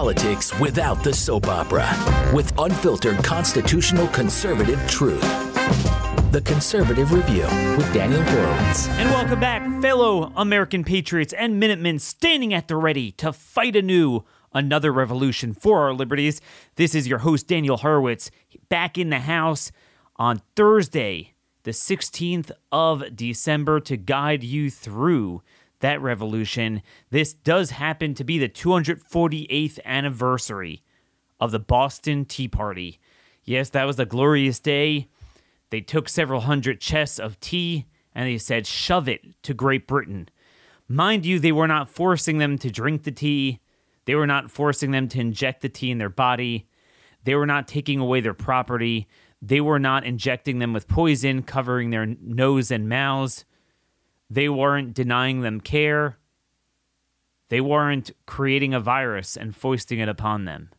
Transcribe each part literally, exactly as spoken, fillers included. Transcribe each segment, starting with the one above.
politics without the soap opera, with unfiltered constitutional conservative truth. The Conservative Review with Daniel Horowitz. And welcome back, fellow American patriots and Minutemen standing at the ready to fight anew another revolution for our liberties. This is your host, Daniel Horowitz, back in the house on Thursday, the sixteenth of December, to guide you through that revolution. This does happen to be the two hundred forty-eighth anniversary of the Boston Tea Party. Yes, that was a glorious day. They took several hundred chests of tea and they said, shove it to Great Britain. Mind you, they were not forcing them to drink the tea. They were not forcing them to inject the tea in their body. They were not taking away their property. They were not injecting them with poison, covering their nose and mouths. They weren't denying them care. They weren't creating a virus and foisting it upon them.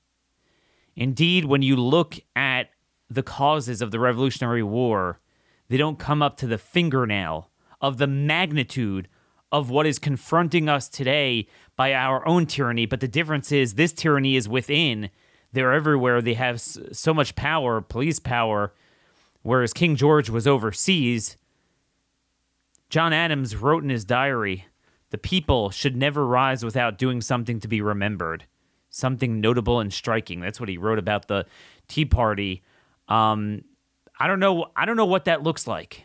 Indeed, when you look at the causes of the Revolutionary War, they don't come up to the fingernail of the magnitude of what is confronting us today by our own tyranny. But the difference is this tyranny is within. They're everywhere. They have so much power, police power, whereas King George was overseas. John Adams wrote in his diary, the people should never rise without doing something to be remembered, something notable and striking. That's what he wrote about the Tea Party. Um, I don't know. I don't know what that looks like.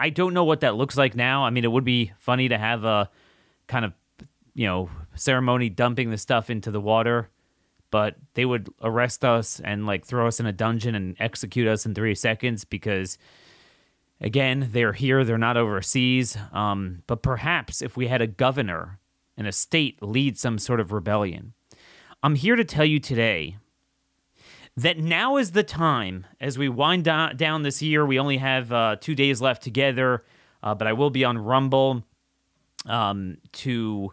I don't know what that looks like now. I mean, it would be funny to have a kind of, you know, ceremony dumping the stuff into the water, but they would arrest us and like throw us in a dungeon and execute us in three seconds because, again, they're here, they're not overseas, um, but perhaps if we had a governor and a state lead some sort of rebellion. I'm here to tell you today that now is the time, as we wind down this year, we only have uh, two days left together, uh, but I will be on Rumble um, to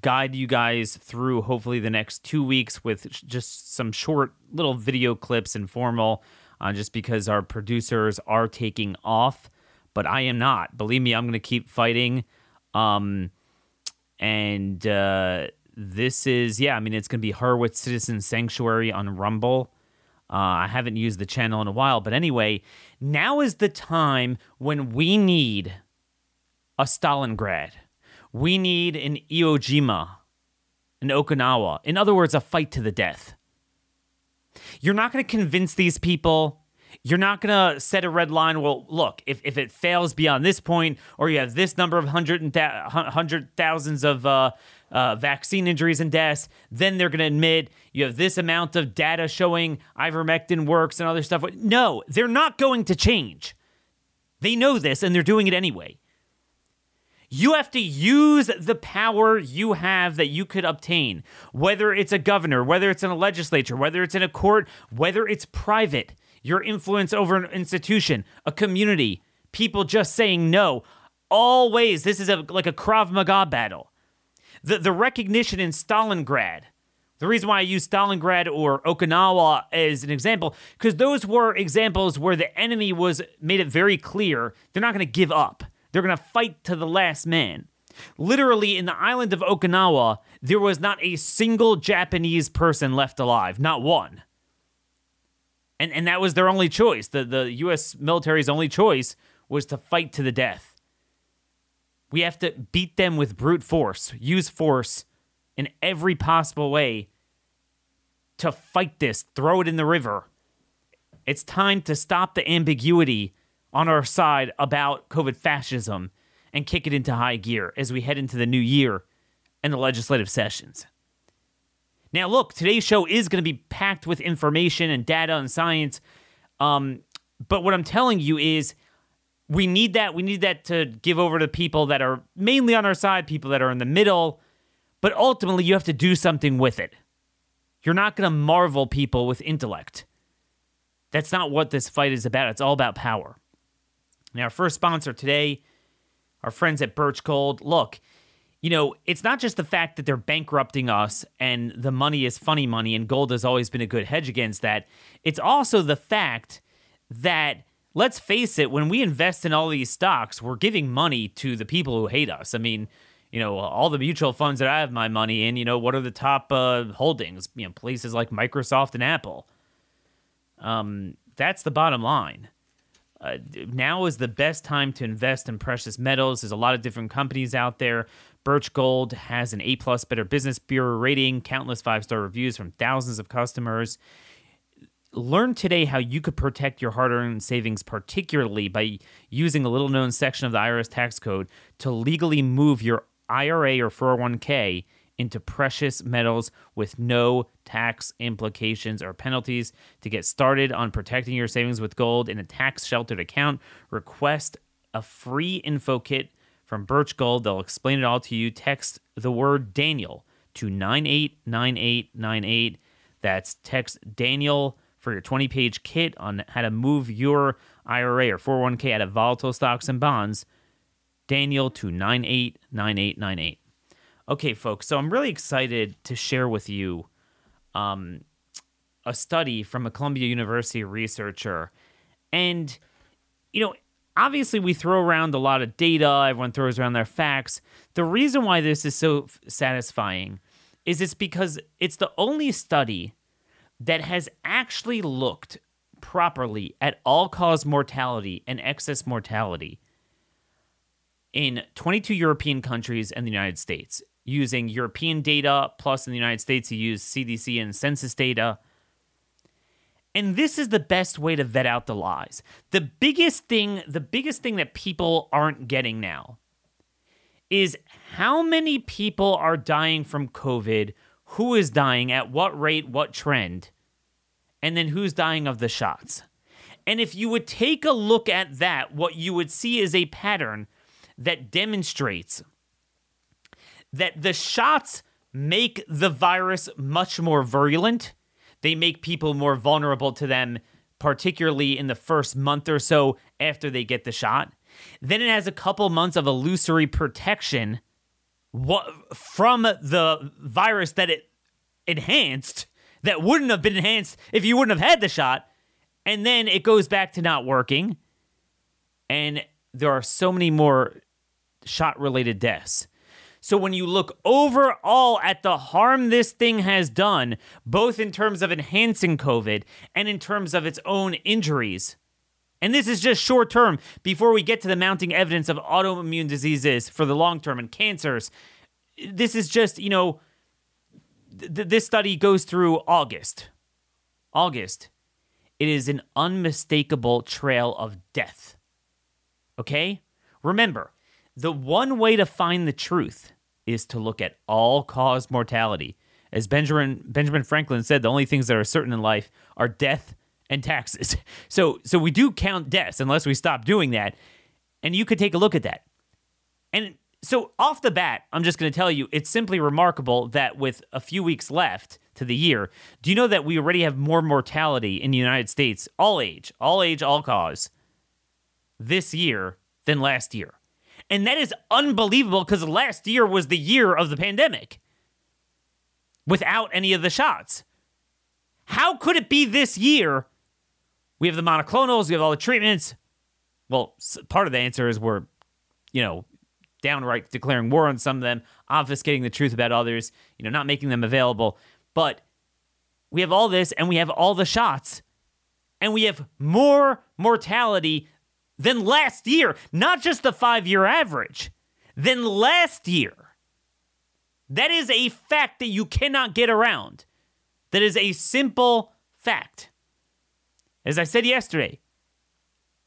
guide you guys through hopefully the next two weeks with just some short little video clips, informal, Uh, just because our producers are taking off, but I am not. Believe me, I'm going to keep fighting. Um, and uh, this is, yeah, I mean, it's going to be her with Citizen Sanctuary on Rumble. Uh, I haven't used the channel in a while, but anyway, now is the time when we need a Stalingrad. We need an Iwo Jima, an Okinawa. In other words, a fight to the death. You're not going to convince these people. You're not going to set a red line. Well, look, if, if it fails beyond this point, or you have this number of hundred and th- hundred thousands of uh, uh, vaccine injuries and deaths, then they're going to admit you have this amount of data showing ivermectin works and other stuff. No, they're not going to change. They know this, and they're doing it anyway. You have to use the power you have that you could obtain, whether it's a governor, whether it's in a legislature, whether it's in a court, whether it's private, your influence over an institution, a community, people just saying no. Always, this is a, like a Krav Maga battle. The, the recognition in Stalingrad, the reason why I use Stalingrad or Okinawa as an example, because those were examples where the enemy was made it very clear they're not going to give up. They're going to fight to the last man. Literally, in the island of Okinawa, there was not a single Japanese person left alive. Not one. And and that was their only choice. The, the U S military's only choice was to fight to the death. We have to beat them with brute force. Use force in every possible way to fight this. Throw it in the river. It's time to stop the ambiguity on our side about COVID fascism and kick it into high gear as we head into the new year and the legislative sessions. Now, look, today's show is going to be packed with information and data and science. Um, but what I'm telling you is we need that. We need that to give over to people that are mainly on our side, people that are in the middle. But ultimately, you have to do something with it. You're not going to marvel people with intellect. That's not what this fight is about. It's all about power. Now, our first sponsor today, our friends at Birch Gold. Look, you know, it's not just the fact that they're bankrupting us and the money is funny money and gold has always been a good hedge against that. It's also the fact that, let's face it, when we invest in all these stocks, we're giving money to the people who hate us. I mean, you know, all the mutual funds that I have my money in, you know, what are the top uh, holdings? You know, places like Microsoft and Apple. Um, that's the bottom line. Uh, now is the best time to invest in precious metals. There's a lot of different companies out there. Birch Gold has an A plus Better Business Bureau rating, countless five-star reviews from thousands of customers. Learn today how you could protect your hard-earned savings, particularly by using a little-known section of the I R S tax code to legally move your I R A or four oh one k into precious metals with no tax implications or penalties. To get started on protecting your savings with gold in a tax-sheltered account, request a free info kit from Birch Gold. They'll explain it all to you. Text the word Daniel to nine eight nine eight nine eight. That's text Daniel for your twenty-page kit on how to move your I R A or four oh one k out of volatile stocks and bonds. Daniel to nine eight nine eight nine eight. Okay, folks, so I'm really excited to share with you um, a study from a Columbia University researcher. And, you know, obviously we throw around a lot of data. Everyone throws around their facts. The reason why this is so satisfying is it's because it's the only study that has actually looked properly at all-cause mortality and excess mortality in twenty-two European countries and the United States, using European data, plus in the United States you use C D C and census data. And this is the best way to vet out the lies. The biggest thing, the biggest thing that people aren't getting now is how many people are dying from COVID, who is dying, at what rate, what trend, and then who's dying of the shots. And if you would take a look at that, what you would see is a pattern that demonstrates that the shots make the virus much more virulent. They make people more vulnerable to them, particularly in the first month or so after they get the shot. Then it has a couple months of illusory protection from the virus that it enhanced that wouldn't have been enhanced if you wouldn't have had the shot. And then it goes back to not working. And there are so many more shot-related deaths. So when you look overall at the harm this thing has done, both in terms of enhancing COVID and in terms of its own injuries, and this is just short-term, before we get to the mounting evidence of autoimmune diseases for the long-term and cancers, this is just, you know, th- this study goes through August. August. It is an unmistakable trail of death. Okay? Remember, the one way to find the truth is to look at all-cause mortality. As Benjamin Benjamin Franklin said, the only things that are certain in life are death and taxes. So so we do count deaths unless we stop doing that. And you could take a look at that. And so off the bat, I'm just going to tell you, it's simply remarkable that with a few weeks left to the year, do you know that we already have more mortality in the United States, all age, all age, all cause, this year than last year? And that is unbelievable because last year was the year of the pandemic without any of the shots. How could it be this year? We have the monoclonals, we have all the treatments. Well, part of the answer is we're, you know, downright declaring war on some of them, obfuscating the truth about others, you know, not making them available. But we have all this and we have all the shots and we have more mortality than last year, not just the five-year average, than last year. That is a fact that you cannot get around. That is a simple fact. As I said yesterday,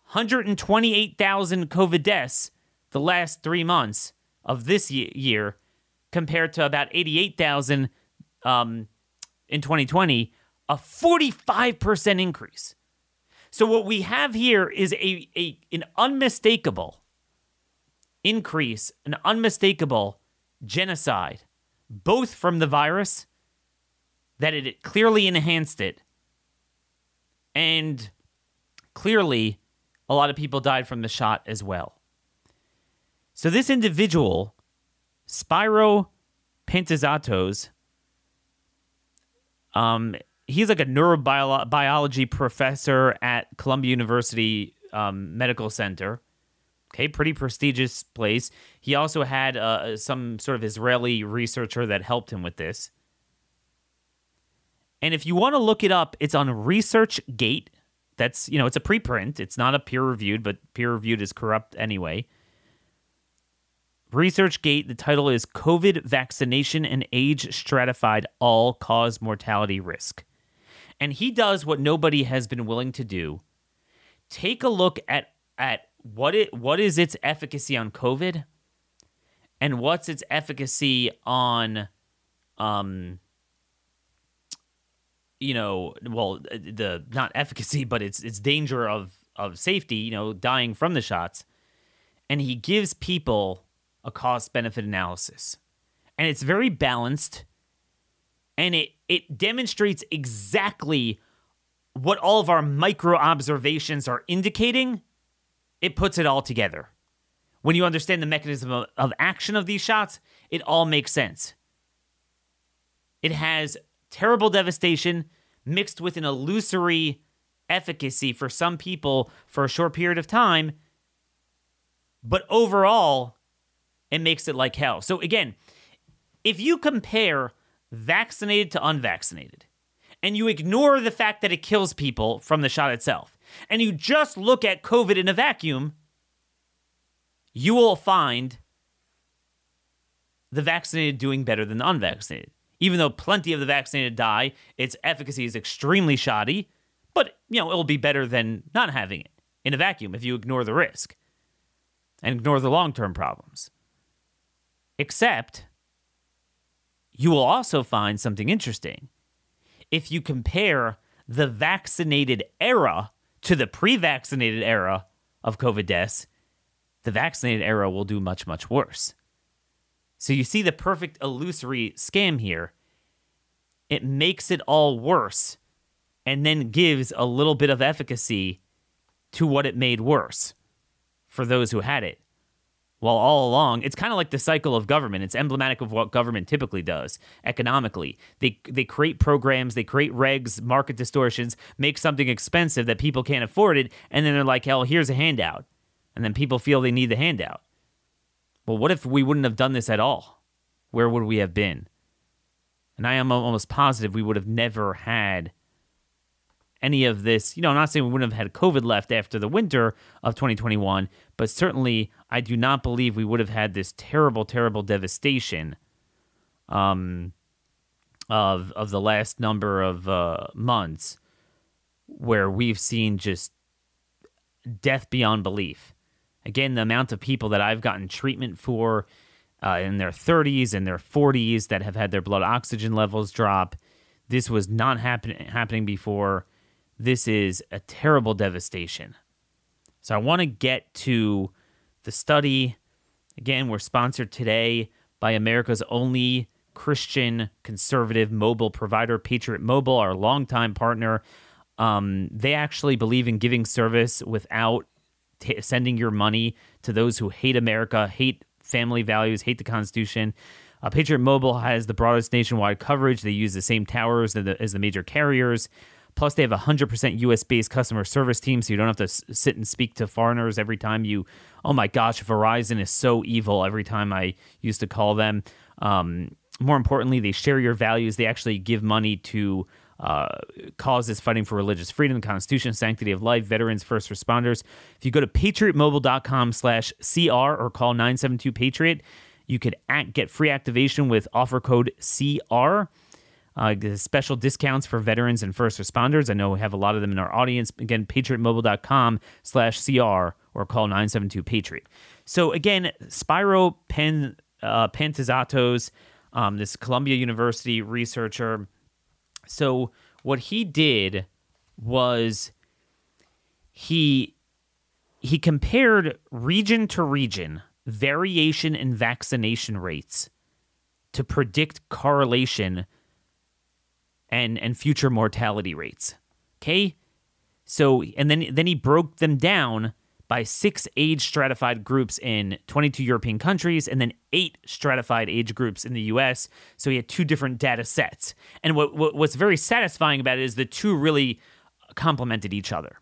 one hundred twenty-eight thousand COVID deaths the last three months of this year compared to about eighty-eight thousand um, in twenty twenty, a forty-five percent increase. So what we have here is a, a an unmistakable increase, an unmistakable genocide, both from the virus, that it clearly enhanced it, and clearly a lot of people died from the shot as well. So this individual, Spyros Pantazatos, um. he's like a neurobiology professor at Columbia University um, Medical Center. Okay, pretty prestigious place. He also had uh, some sort of Israeli researcher that helped him with this. And if you want to look it up, it's on ResearchGate. That's, you know, it's a preprint. It's not a peer-reviewed, but peer-reviewed is corrupt anyway. ResearchGate, the title is COVID Vaccination and Age Stratified All-Cause Mortality Risk. And he does what nobody has been willing to do. Take a look at at what it what is its efficacy on COVID and what's its efficacy on, um, you know, well, the not efficacy, but it's it's danger of, of safety, you know, dying from the shots. And he gives people a cost-benefit analysis. And it's very balanced, and it, it demonstrates exactly what all of our micro-observations are indicating. It puts it all together. When you understand the mechanism of, of action of these shots, it all makes sense. It has terrible devastation mixed with an illusory efficacy for some people for a short period of time, but overall, it makes it like hell. So again, if you compare vaccinated to unvaccinated, and you ignore the fact that it kills people from the shot itself, and you just look at COVID in a vacuum, you will find the vaccinated doing better than the unvaccinated. Even though plenty of the vaccinated die, its efficacy is extremely shoddy, but you know, it'll be better than not having it in a vacuum if you ignore the risk and ignore the long-term problems. Except, you will also find something interesting. If you compare the vaccinated era to the pre-vaccinated era of COVID deaths, the vaccinated era will do much, much worse. So you see the perfect illusory scam here. It makes it all worse and then gives a little bit of efficacy to what it made worse for those who had it. Well, all along, it's kind of like the cycle of government. It's emblematic of what government typically does economically. They they create programs, they create regs, market distortions, make something expensive that people can't afford it, and then they're like, hell, here's a handout. And then people feel they need the handout. Well, what if we wouldn't have done this at all? Where would we have been? And I am almost positive we would have never had any of this. You know, I'm not saying we wouldn't have had COVID left after the winter of twenty twenty-one, but certainly I do not believe we would have had this terrible, terrible devastation um, of of the last number of uh, months where we've seen just death beyond belief. Again, the amount of people that I've gotten treatment for uh, in their thirties and their forties that have had their blood oxygen levels drop, this was not happen- happening before. This is a terrible devastation. So I want to get to the study. Again, we're sponsored today by America's only Christian conservative mobile provider, PatriotMobile, our longtime partner. Um, they actually believe in giving service without t- sending your money to those who hate America, hate family values, hate the Constitution. Uh, PatriotMobile has the broadest nationwide coverage. They use the same towers as the, as the major carriers. Plus, they have a one hundred percent U S-based customer service team, so you don't have to s- sit and speak to foreigners every time you... Oh my gosh, Verizon is so evil every time I used to call them. Um, more importantly, they share your values. They actually give money to uh, causes fighting for religious freedom, the Constitution, sanctity of life, veterans, first responders. If you go to patriotmobile.com slash CR or call nine seven two PATRIOT, you could act, get free activation with offer code C R. Uh, special discounts for veterans and first responders. I know we have a lot of them in our audience. Again, patriotmobile.com slash CR or call nine seven two PATRIOT. So again, Spyros Pan, uh, Pantazatos, um, this Columbia University researcher. So what he did was he he compared region to region variation in vaccination rates to predict correlation and and future mortality rates. Okay? So, and then then he broke them down by six age stratified groups in twenty-two European countries and then eight stratified age groups in the U S. So he had two different data sets. And what, what what's very satisfying about it is the two really complemented each other.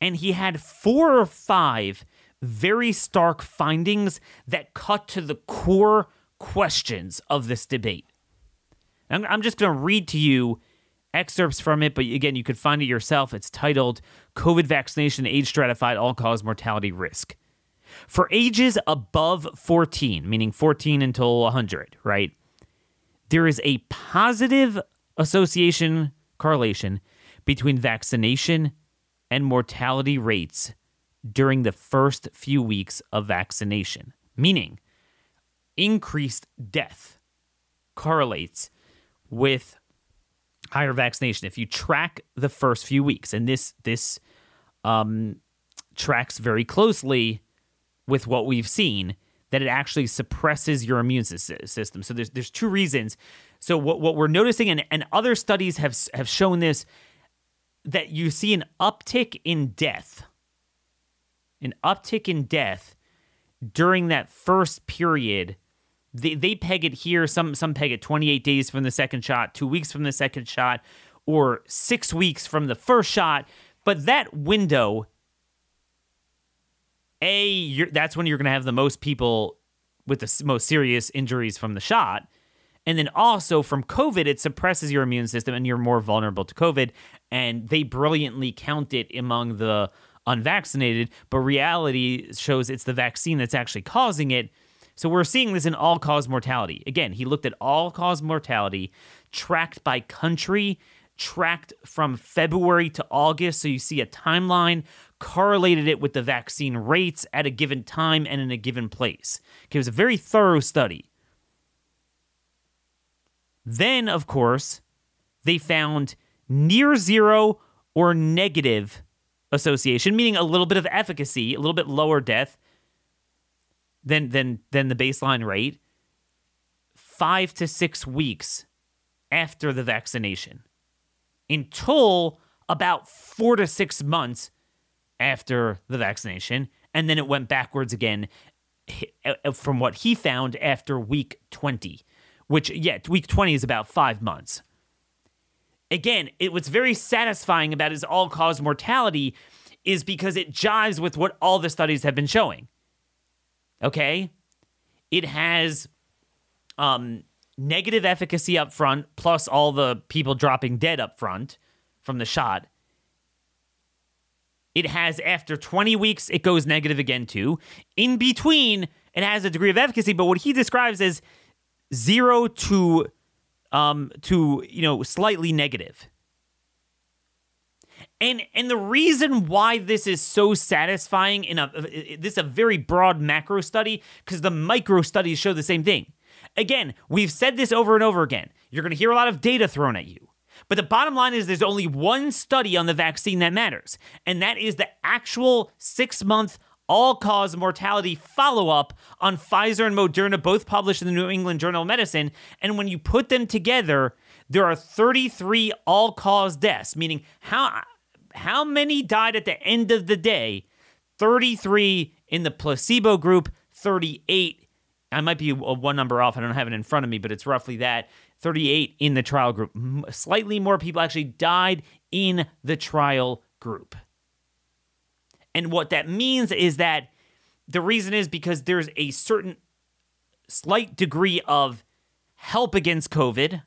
And he had four or five very stark findings that cut to the core questions of this debate. I'm, I'm just going to read to you excerpts from it, but again, you could find it yourself. It's titled, COVID Vaccination Age Stratified All-Cause Mortality Risk. For ages above fourteen, meaning fourteen until one hundred, right? There is a positive association correlation between vaccination and mortality rates during the first few weeks of vaccination, meaning increased death correlates with higher vaccination if you track the first few weeks. And this this um, tracks very closely with what we've seen, that it actually suppresses your immune system. So there's there's two reasons. So what, what we're noticing, and, and other studies have have shown this, that you see an uptick in death, an uptick in death during that first period. They they peg it here. Some some peg it twenty-eight days from the second shot, two weeks from the second shot, or six weeks from the first shot. But that window, A, you're, that's when you're going to have the most people with the most serious injuries from the shot. And then also from COVID, it suppresses your immune system and you're more vulnerable to COVID. And they brilliantly count it among the unvaccinated, but reality shows it's the vaccine that's actually causing it. So we're seeing this in all-cause mortality. Again, he looked at all-cause mortality, tracked by country, tracked from February to August. So you see a timeline, correlated it with the vaccine rates at a given time and in a given place. Okay, it was a very thorough study. Then, of course, they found near zero or negative association, meaning a little bit of efficacy, a little bit lower death, Than, than, than the baseline rate five to six weeks after the vaccination until about four to six months after the vaccination. And then it went backwards again from what he found after week twenty, which, yeah, week twenty is about five months. Again, it, what's very satisfying about his all-cause mortality is because it jives with what all the studies have been showing. Okay, it has um, negative efficacy up front, plus all the people dropping dead up front from the shot. It has, after twenty weeks, it goes negative again too. In between, it has a degree of efficacy, but what he describes as zero to um, to you know slightly negative. And and the reason why this is so satisfying in a this is a very broad macro study, because the micro studies show the same thing. Again, we've said this over and over again. You're going to hear a lot of data thrown at you. But the bottom line is there's only one study on the vaccine that matters, and that is the actual six-month all-cause mortality follow-up on Pfizer and Moderna, both published in the New England Journal of Medicine. And when you put them together, there are thirty-three all-cause deaths, meaning how how many died at the end of the day? thirty-three in the placebo group, thirty-eight. I might be one number off. I don't have it in front of me, but it's roughly that. thirty-eight in the trial group. Slightly more people actually died in the trial group. And what that means is that the reason is because there's a certain slight degree of help against COVID,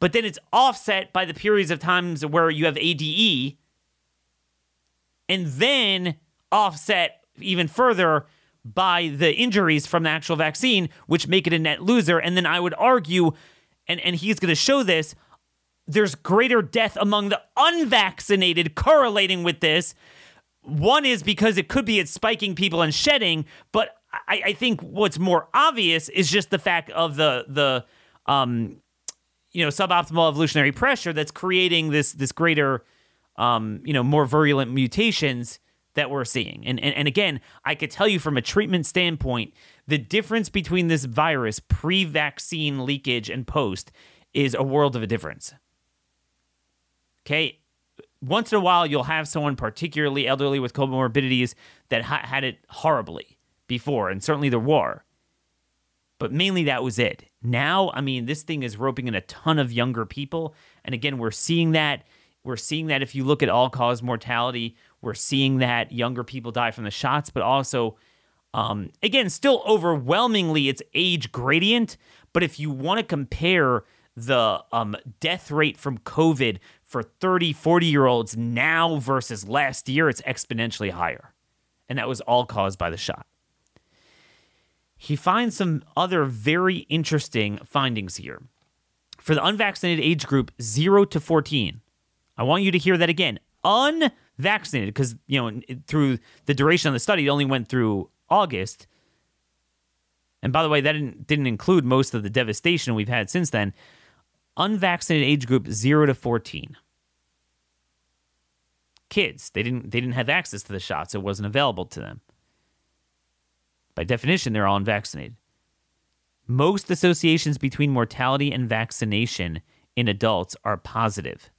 but then it's offset by the periods of times where you have A D E, and then offset even further by the injuries from the actual vaccine, which make it a net loser. And then I would argue, and, and he's going to show this, there's greater death among the unvaccinated correlating with this. One is because it could be it's spiking people and shedding, but I, I think what's more obvious is just the fact of the the um, you know suboptimal evolutionary pressure that's creating this this greater um, you know more virulent mutations that we're seeing. And, and and again, I could tell you from a treatment standpoint, the difference between this virus pre-vaccine leakage and post is a world of a difference. Okay, once in a while, you'll have someone, particularly elderly with comorbidities, that ha- had it horribly before, and certainly there were. But mainly that was it. Now, I mean, this thing is roping in a ton of younger people. And again, we're seeing that. We're seeing that if you look at all-cause mortality, We're seeing that younger people die from the shots, but also, um, again, still overwhelmingly it's age gradient. But if you want to compare the um, death rate from COVID for thirty, forty-year-olds now versus last year, it's exponentially higher. And that was all caused by the shot. He finds some other very interesting findings here. For the unvaccinated age group, zero to fourteen. I want you to hear that again. Unvaccinated, because, you know, through the duration of the study, it only went through August. And by the way, that didn't, didn't include most of the devastation we've had since then. Unvaccinated age group, zero to fourteen. Kids, they didn't they didn't have access to the shots. It wasn't available to them. By definition, they're all unvaccinated. Most associations between mortality and vaccination in adults are positive.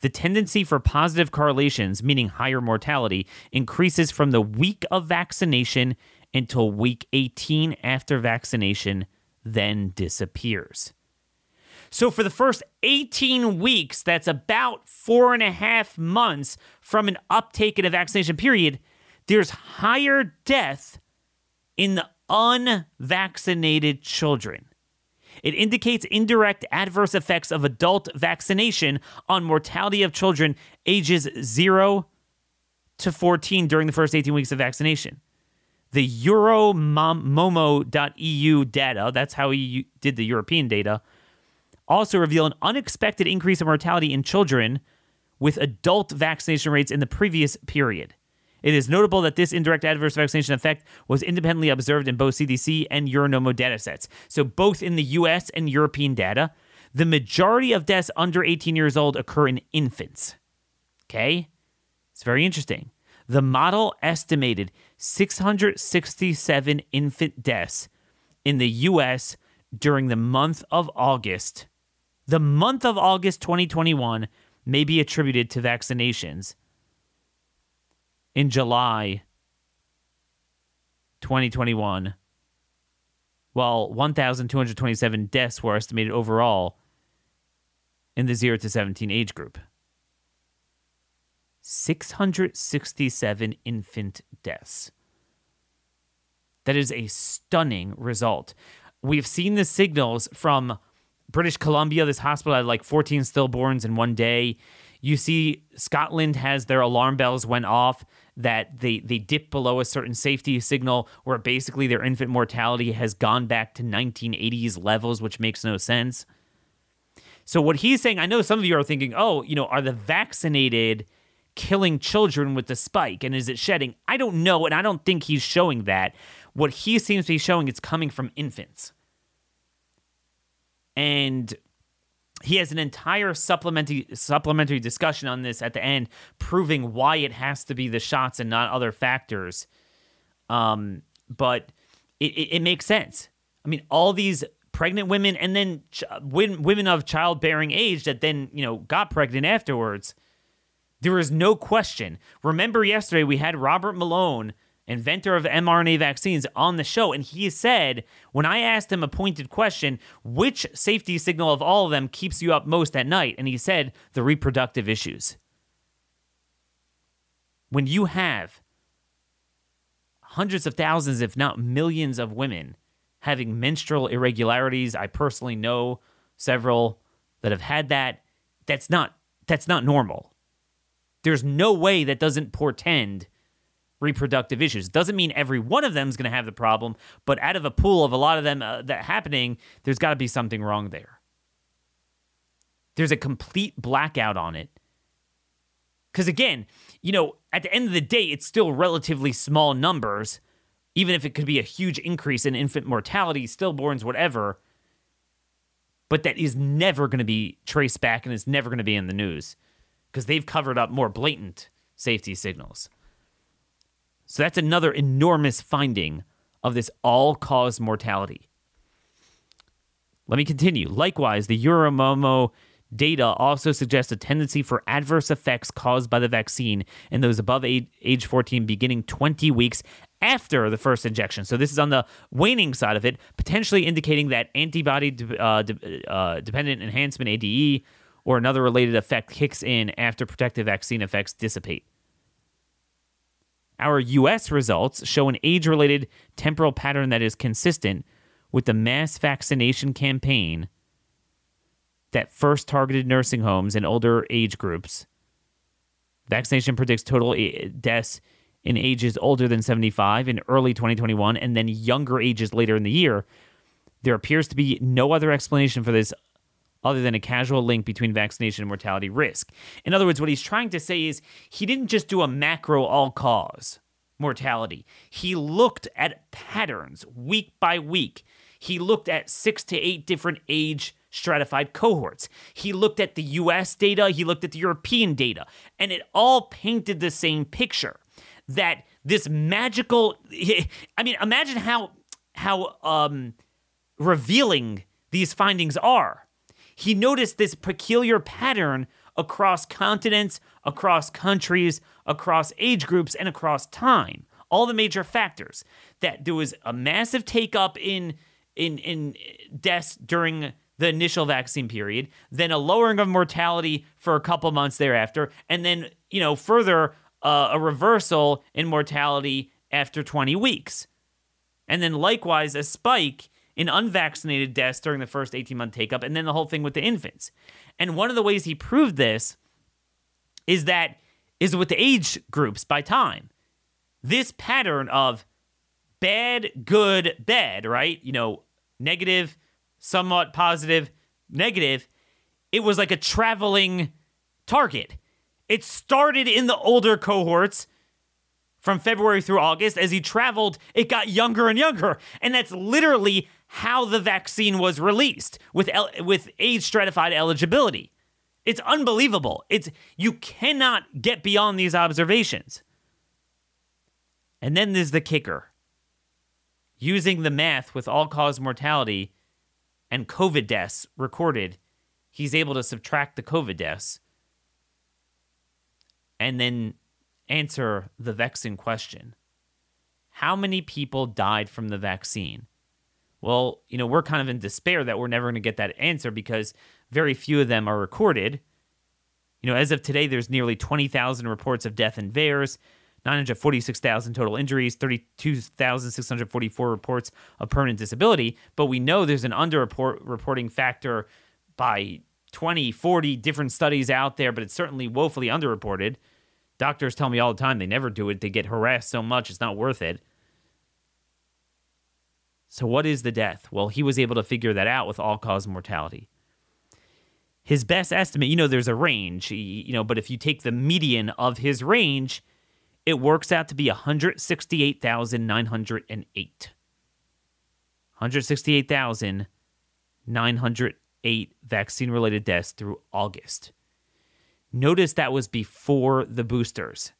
The tendency for positive correlations, meaning higher mortality, increases from the week of vaccination until week eighteen after vaccination, then disappears. So for the first eighteen weeks, that's about four and a half months from an uptake in a vaccination period, there's higher death in the unvaccinated children. It indicates indirect adverse effects of adult vaccination on mortality of children ages zero to fourteen during the first eighteen weeks of vaccination. The EuroMOMO dot E U data, that's how he did the European data, also reveal an unexpected increase in mortality in children with adult vaccination rates in the previous period. It is notable that this indirect adverse vaccination effect was independently observed in both C D C and EuroMOMO data sets. So both in the U S and European data, the majority of deaths under eighteen years old occur in infants. Okay? It's very interesting. The model estimated six hundred sixty-seven infant deaths in the U S during the month of August. The month of August twenty twenty-one may be attributed to vaccinations. In July twenty twenty-one, while one thousand two hundred twenty-seven deaths were estimated overall in the zero to seventeen age group. six hundred sixty-seven infant deaths. That is a stunning result. We've seen the signals from British Columbia. This hospital had like fourteen stillborns in one day. You see Scotland has their alarm bells went off that they, they dip below a certain safety signal where basically their infant mortality has gone back to nineteen eighties levels, which makes no sense. So what he's saying, I know some of you are thinking, oh, you know, are the vaccinated killing children with the spike? And is it shedding? I don't know, and I don't think he's showing that. What he seems to be showing, it's coming from infants. And he has an entire supplementary supplementary discussion on this at the end, proving why it has to be the shots and not other factors. Um, but it, it, it makes sense. I mean, all these pregnant women and then ch- women of childbearing age that then, you know, got pregnant afterwards, there is no question. Remember yesterday we had Robert Malone, inventor of mRNA vaccines, on the show, and he said, when I asked him a pointed question, which safety signal of all of them keeps you up most at night? And he said, the reproductive issues. When you have hundreds of thousands, if not millions of women having menstrual irregularities, I personally know several that have had that, that's not, that's not normal. There's no way that doesn't portend reproductive issues. Doesn't mean every one of them is going to have the problem, but out of a pool of a lot of them uh, that happening, there's got to be something wrong there. There's a complete blackout on it. Because again, you know, at the end of the day, it's still relatively small numbers, even if it could be a huge increase in infant mortality, stillborns, whatever, but that is never going to be traced back and it's never going to be in the news because they've covered up more blatant safety signals. So that's another enormous finding of this all-cause mortality. Let me continue. Likewise, the EuroMOMO data also suggests a tendency for adverse effects caused by the vaccine in those above age fourteen beginning twenty weeks after the first injection. So this is on the waning side of it, potentially indicating that antibody-dependent uh, de- uh, enhancement, A D E, or another related effect kicks in after protective vaccine effects dissipate. Our U S results show an age-related temporal pattern that is consistent with the mass vaccination campaign that first targeted nursing homes and older age groups. Vaccination predicts total deaths in ages older than seventy-five in early twenty twenty-one and then younger ages later in the year. There appears to be no other explanation for this other than a casual link between vaccination and mortality risk. In other words, what he's trying to say is he didn't just do a macro all-cause mortality. He looked at patterns week by week. He looked at six to eight different age stratified cohorts. He looked at the U S data. He looked at the European data. And it all painted the same picture, that this magical... I mean, imagine how, how um, revealing these findings are. He noticed this peculiar pattern across continents, across countries, across age groups, and across time. All the major factors. That there was a massive take-up in, in, in deaths during the initial vaccine period, then a lowering of mortality for a couple months thereafter, and then, you know, further uh, a reversal in mortality after twenty weeks. And then likewise a spike in unvaccinated deaths during the first eighteen-month take-up, and then the whole thing with the infants. And one of the ways he proved this is that is with the age groups by time. This pattern of bad, good, bad, right? You know, negative, somewhat positive, negative. It was like a traveling target. It started in the older cohorts from February through August. As he traveled, it got younger and younger. And that's literally how the vaccine was released, with el- with age-stratified eligibility. It's unbelievable. It's you cannot get beyond these observations. And then there's the kicker. Using the math with all-cause mortality and COVID deaths recorded, he's able to subtract the COVID deaths and then answer the vexing question. How many people died from the vaccine? Well, you know, we're kind of in despair that we're never going to get that answer because very few of them are recorded. You know, as of today, there's nearly twenty thousand reports of death in VAERS, nine hundred forty-six thousand total injuries, thirty-two thousand six hundred forty-four reports of permanent disability. But we know there's an underreport reporting factor by twenty, forty different studies out there, but it's certainly woefully underreported. Doctors tell me all the time they never do it. They get harassed so much, it's not worth it. So what is the death? Well, he was able to figure that out with all-cause mortality. His best estimate, you know, there's a range, you know, but if you take the median of his range, it works out to be one hundred sixty-eight thousand nine hundred eight. one hundred sixty-eight thousand nine hundred eight vaccine-related deaths through August. Notice that was before the boosters.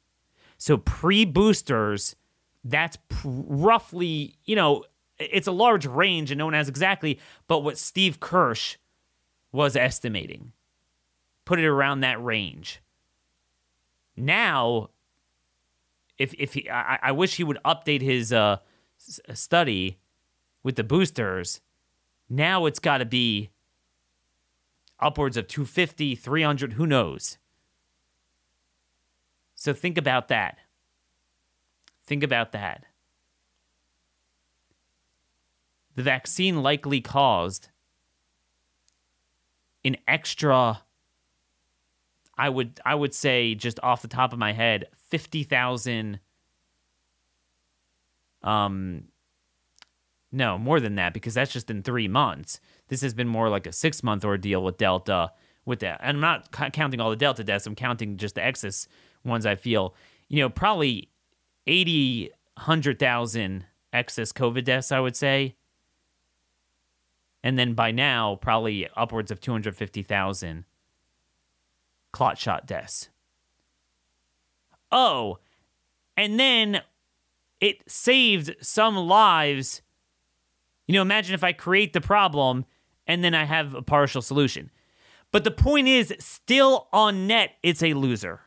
So pre-boosters, that's pr- roughly, you know, it's a large range and no one has exactly, but what Steve Kirsch was estimating, put it around that range. Now, if if he, I, I wish he would update his uh, s- study with the boosters. Now it's got to be upwards of two fifty, three hundred, who knows? So think about that. Think about that. The vaccine likely caused an extra, I would I would say just off the top of my head, fifty thousand, um, no, more than that, because that's just in three months. This has been more like a six-month ordeal with Delta. With that, and I'm not c- counting all the Delta deaths. I'm counting just the excess ones, I feel. You know, probably eighty, one hundred thousand excess COVID deaths, I would say. And then by now, probably upwards of two hundred fifty thousand clot shot deaths. Oh, and then it saved some lives. You know, imagine if I create the problem and then I have a partial solution. But the point is, still on net, it's a loser.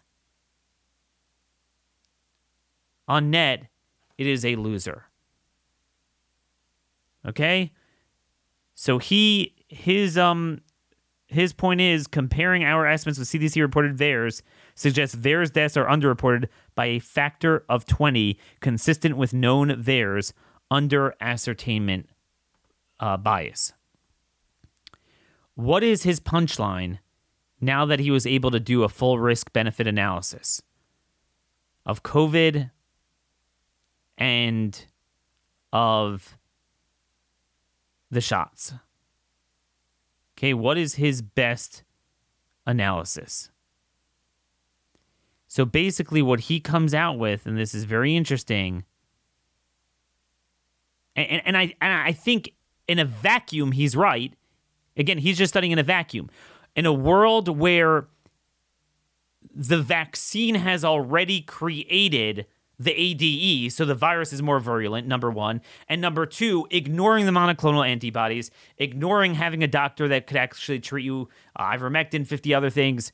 On net, it is a loser. Okay? So he, his, um, his point is comparing our estimates with C D C reported VAERS suggests VAERS deaths are underreported by a factor of twenty, consistent with known VAERS under ascertainment uh, bias. What is his punchline now that he was able to do a full risk-benefit analysis of COVID and of the shots? Okay, what is his best analysis? So basically what he comes out with, and this is very interesting, and, and, and, I, and I think in a vacuum he's right. Again, he's just studying in a vacuum. In a world where the vaccine has already created the A D E, so the virus is more virulent, number one. And number two, ignoring the monoclonal antibodies, ignoring having a doctor that could actually treat you, uh, ivermectin, fifty other things,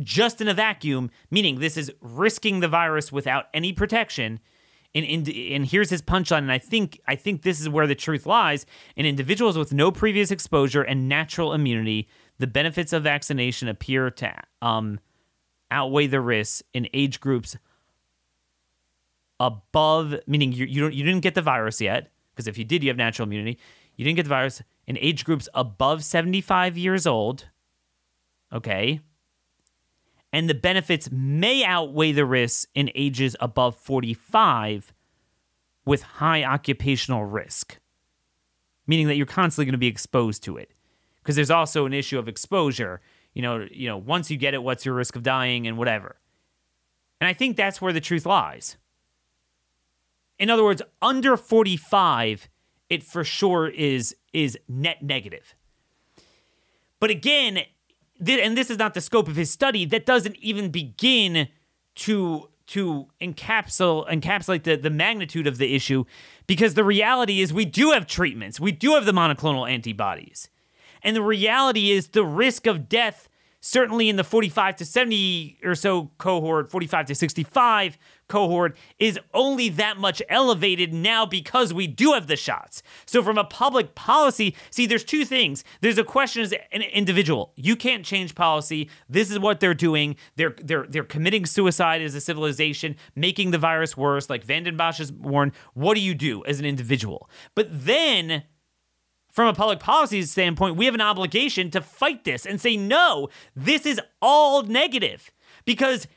just in a vacuum, meaning this is risking the virus without any protection. And, and, and here's his punchline, and I think I think this is where the truth lies. In individuals with no previous exposure and natural immunity, the benefits of vaccination appear to um, outweigh the risks in age groups above, meaning you you, don't, you didn't get the virus yet, because if you did, you have natural immunity. You didn't get the virus in age groups above seventy-five years old, okay? And the benefits may outweigh the risks in ages above forty-five with high occupational risk, meaning that you're constantly going to be exposed to it. Because there's also an issue of exposure. You know, you know, once you get it, what's your risk of dying and whatever. And I think that's where the truth lies. In other words, under forty-five, it for sure is is net negative. But again, th- and this is not the scope of his study, that doesn't even begin to to encapsulate encapsulate the, the magnitude of the issue, because the reality is we do have treatments. We do have the monoclonal antibodies. And the reality is the risk of death, certainly in the forty-five to seventy or so cohort, forty-five to sixty-five cohort, is only that much elevated now because we do have the shots. So from a public policy, see, there's two things. There's a question as an individual. You can't change policy. This is what they're doing. They're they're they're committing suicide as a civilization, making the virus worse, like Van den Bosch has warned. What do you do as an individual? But then, from a public policy standpoint, we have an obligation to fight this and say, no, this is all negative. Because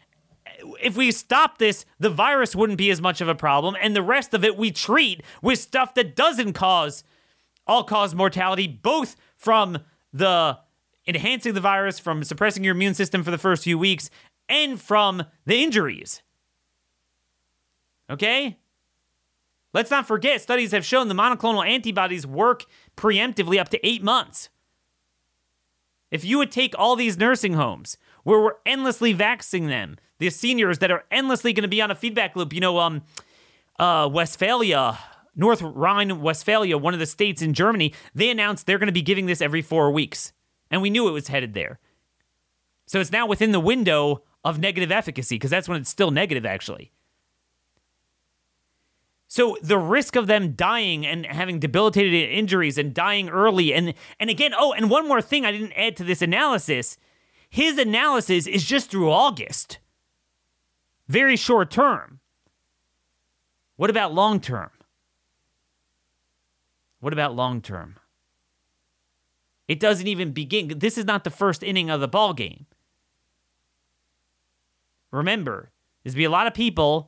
if we stop this, the virus wouldn't be as much of a problem, and the rest of it we treat with stuff that doesn't cause all-cause mortality, both from the enhancing the virus, from suppressing your immune system for the first few weeks, and from the injuries. Okay? Let's not forget, studies have shown the monoclonal antibodies work preemptively up to eight months. If you would take all these nursing homes where we're endlessly vaccinating them, the seniors that are endlessly going to be on a feedback loop, you know, um, uh, Westphalia, North Rhine-Westphalia, one of the states in Germany, they announced they're going to be giving this every four weeks. And we knew it was headed there. So it's now within the window of negative efficacy, because that's when it's still negative, actually. So the risk of them dying and having debilitating injuries and dying early, and and again, oh, and one more thing I didn't add to this analysis. His analysis is just through August. Very short term. What about long term? What about long term? It doesn't even begin. This is not the first inning of the ball game. Remember, there's going to be a lot of people.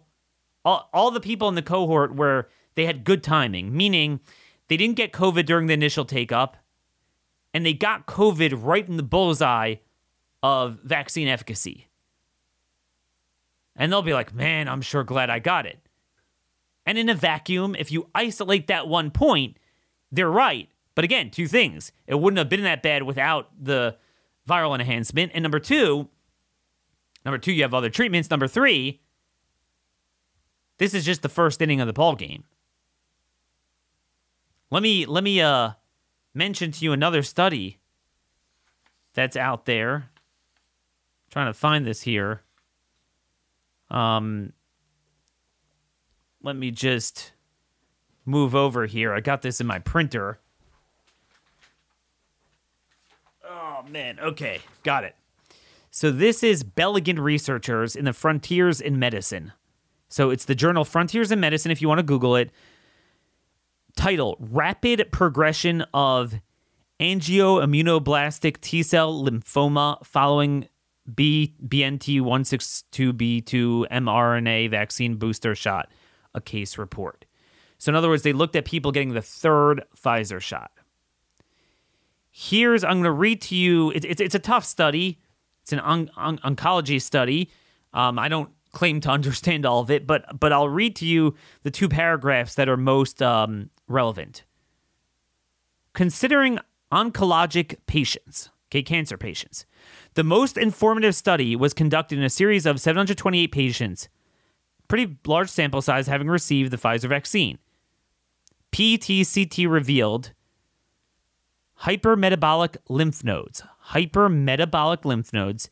All, all the people in the cohort where they had good timing, meaning they didn't get COVID during the initial take-up, and they got COVID right in the bullseye of vaccine efficacy. And they'll be like, man, I'm sure glad I got it. And in a vacuum, if you isolate that one point, they're right. But again, two things. It wouldn't have been that bad without the viral enhancement. And number two, number two, you have other treatments. Number three, this is just the first inning of the ball game. Let me let me uh, mention to you another study that's out there. I'm trying to find this here. Um, let me just move over here. I got this in my printer. Oh Oh, man. Okay. Got it. So this is Belgian researchers in the Frontiers in Medicine. So it's the journal Frontiers in Medicine, if you want to Google it. Title, Rapid Progression of Angioimmunoblastic T-Cell Lymphoma Following B- B N T one sixty-two B two mRNA Vaccine Booster Shot, a case report. So in other words, they looked at people getting the third Pfizer shot. Here's, I'm going to read to you, it, it, it's a tough study. It's an on, on, oncology study. Um, I don't claim to understand all of it, but but I'll read to you the two paragraphs that are most um, relevant. Considering oncologic patients, okay, cancer patients, the most informative study was conducted in a series of seven hundred twenty-eight patients, pretty large sample size, having received the Pfizer vaccine. P E T C T revealed hypermetabolic lymph nodes, hypermetabolic lymph nodes